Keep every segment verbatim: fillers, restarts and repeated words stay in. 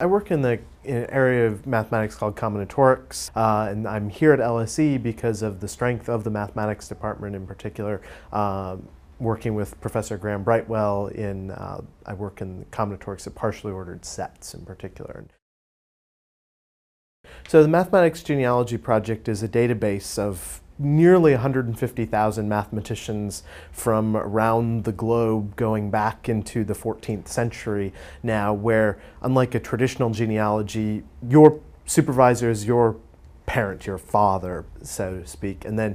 I work in the in an area of mathematics called combinatorics, uh, and I'm here at L S E because of the strength of the mathematics department in particular. Uh, working with Professor Graham Brightwell in, uh, I work in combinatorics of partially ordered sets in particular. So the Mathematics Genealogy Project is a database of nearly one hundred fifty thousand mathematicians from around the globe going back into the fourteenth century now, where unlike a traditional genealogy, your supervisor is your parent, your father, so to speak, and then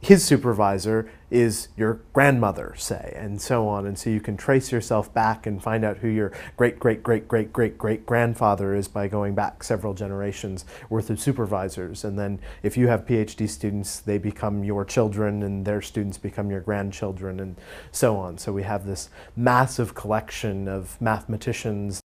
his supervisor is your grandmother, say, and so on. And so you can trace yourself back and find out who your great-great-great-great-great-great-grandfather is by going back several generations worth of supervisors. And then if you have PhD students, they become your children, and their students become your grandchildren, and so on. So we have this massive collection of mathematicians.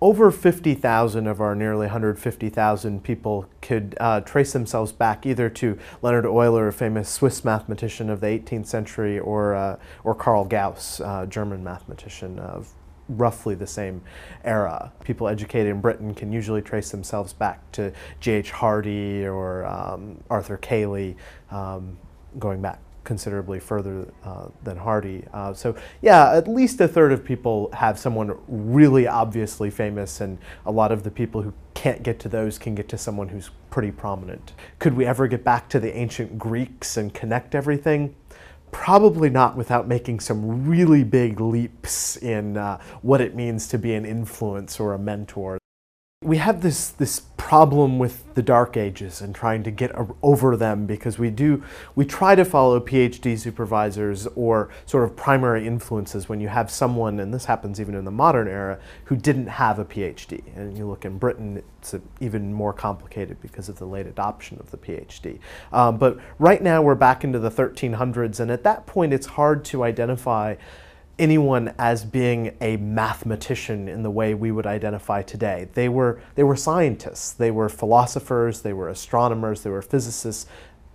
Over fifty thousand of our nearly one hundred fifty thousand people could uh, trace themselves back either to Leonard Euler, a famous Swiss mathematician of the eighteenth century, or, uh, or Carl Gauss, uh, German mathematician of roughly the same era. People educated in Britain can usually trace themselves back to G H Hardy or um, Arthur Cayley, um, going back considerably further uh, than Hardy. Uh, so yeah, at least a third of people have someone really obviously famous, and a lot of the people who can't get to those can get to someone who's pretty prominent. Could we ever get back to the ancient Greeks and connect everything? Probably not without making some really big leaps in uh, what it means to be an influence or a mentor. We have this, this problem with the Dark Ages and trying to get over them, because we do, we try to follow PhD supervisors or sort of primary influences when you have someone, and this happens even in the modern era, who didn't have a PhD. And you look in Britain, it's a, even more complicated because of the late adoption of the PhD. Um, but right now we're back into the thirteen hundreds, and at that point it's hard to identify anyone as being a mathematician in the way we would identify today. They were, they were scientists, they were philosophers, they were astronomers, they were physicists,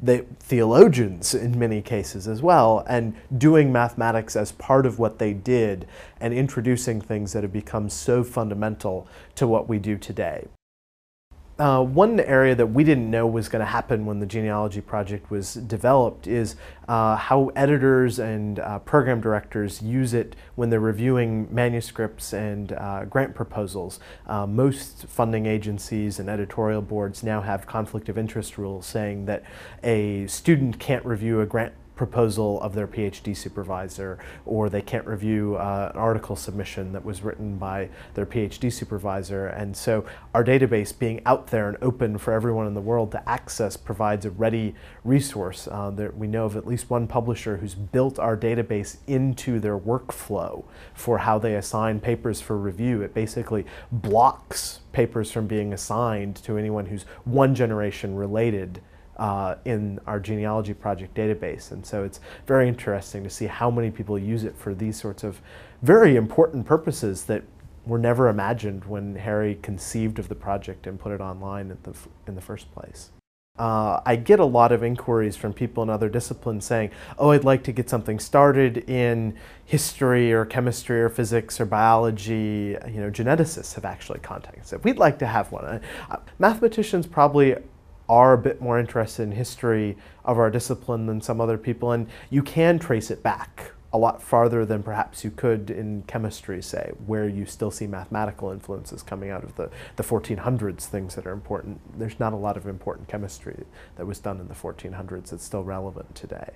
they were theologians in many cases as well, and doing mathematics as part of what they did and introducing things that have become so fundamental to what we do today. Uh, one area that we didn't know was going to happen when the genealogy project was developed is uh, how editors and uh, program directors use it when they're reviewing manuscripts and uh, grant proposals. Uh, most funding agencies and editorial boards now have conflict of interest rules saying that a student can't review a grant proposal of their PhD supervisor, or they can't review uh, an article submission that was written by their PhD supervisor. And so our database being out there and open for everyone in the world to access provides a ready resource. Uh, that we know of at least one publisher who's built our database into their workflow for how they assign papers for review. It basically blocks papers from being assigned to anyone who's one generation related Uh, in our genealogy project database. And so it's very interesting to see how many people use it for these sorts of very important purposes that were never imagined when Harry conceived of the project and put it online at the f in the first place. Uh, I get a lot of inquiries from people in other disciplines saying, oh, I'd like to get something started in history or chemistry or physics or biology. You know, geneticists have actually contacted us. We'd like to have one. Uh, mathematicians probably are a bit more interested in history of our discipline than some other people, and you can trace it back a lot farther than perhaps you could in chemistry, say, where you still see mathematical influences coming out of the, the fourteen hundreds, things that are important. There's not a lot of important chemistry that was done in the fourteen hundreds that's still relevant today.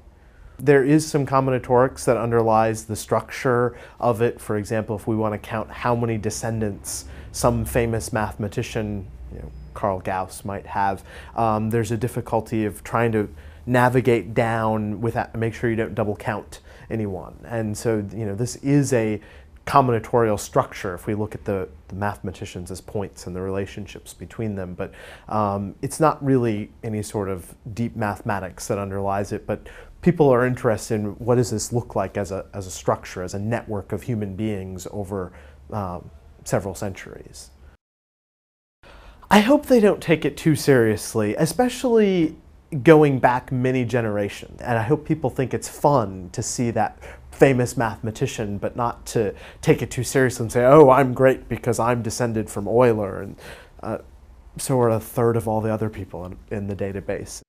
There is some combinatorics that underlies the structure of it. For example, if we want to count how many descendants some famous mathematician, you know, Carl Gauss might have, um, there's a difficulty of trying to navigate down without, make sure you don't double count anyone. And so, you know, this is a combinatorial structure if we look at the, the mathematicians as points and the relationships between them, but um, it's not really any sort of deep mathematics that underlies it, but people are interested in what does this look like as a, as a structure, as a network of human beings over um, several centuries. I hope they don't take it too seriously, especially going back many generations. And I hope people think it's fun to see that famous mathematician, but not to take it too seriously and say, oh, I'm great because I'm descended from Euler, and uh, so are a third of all the other people in, in the database.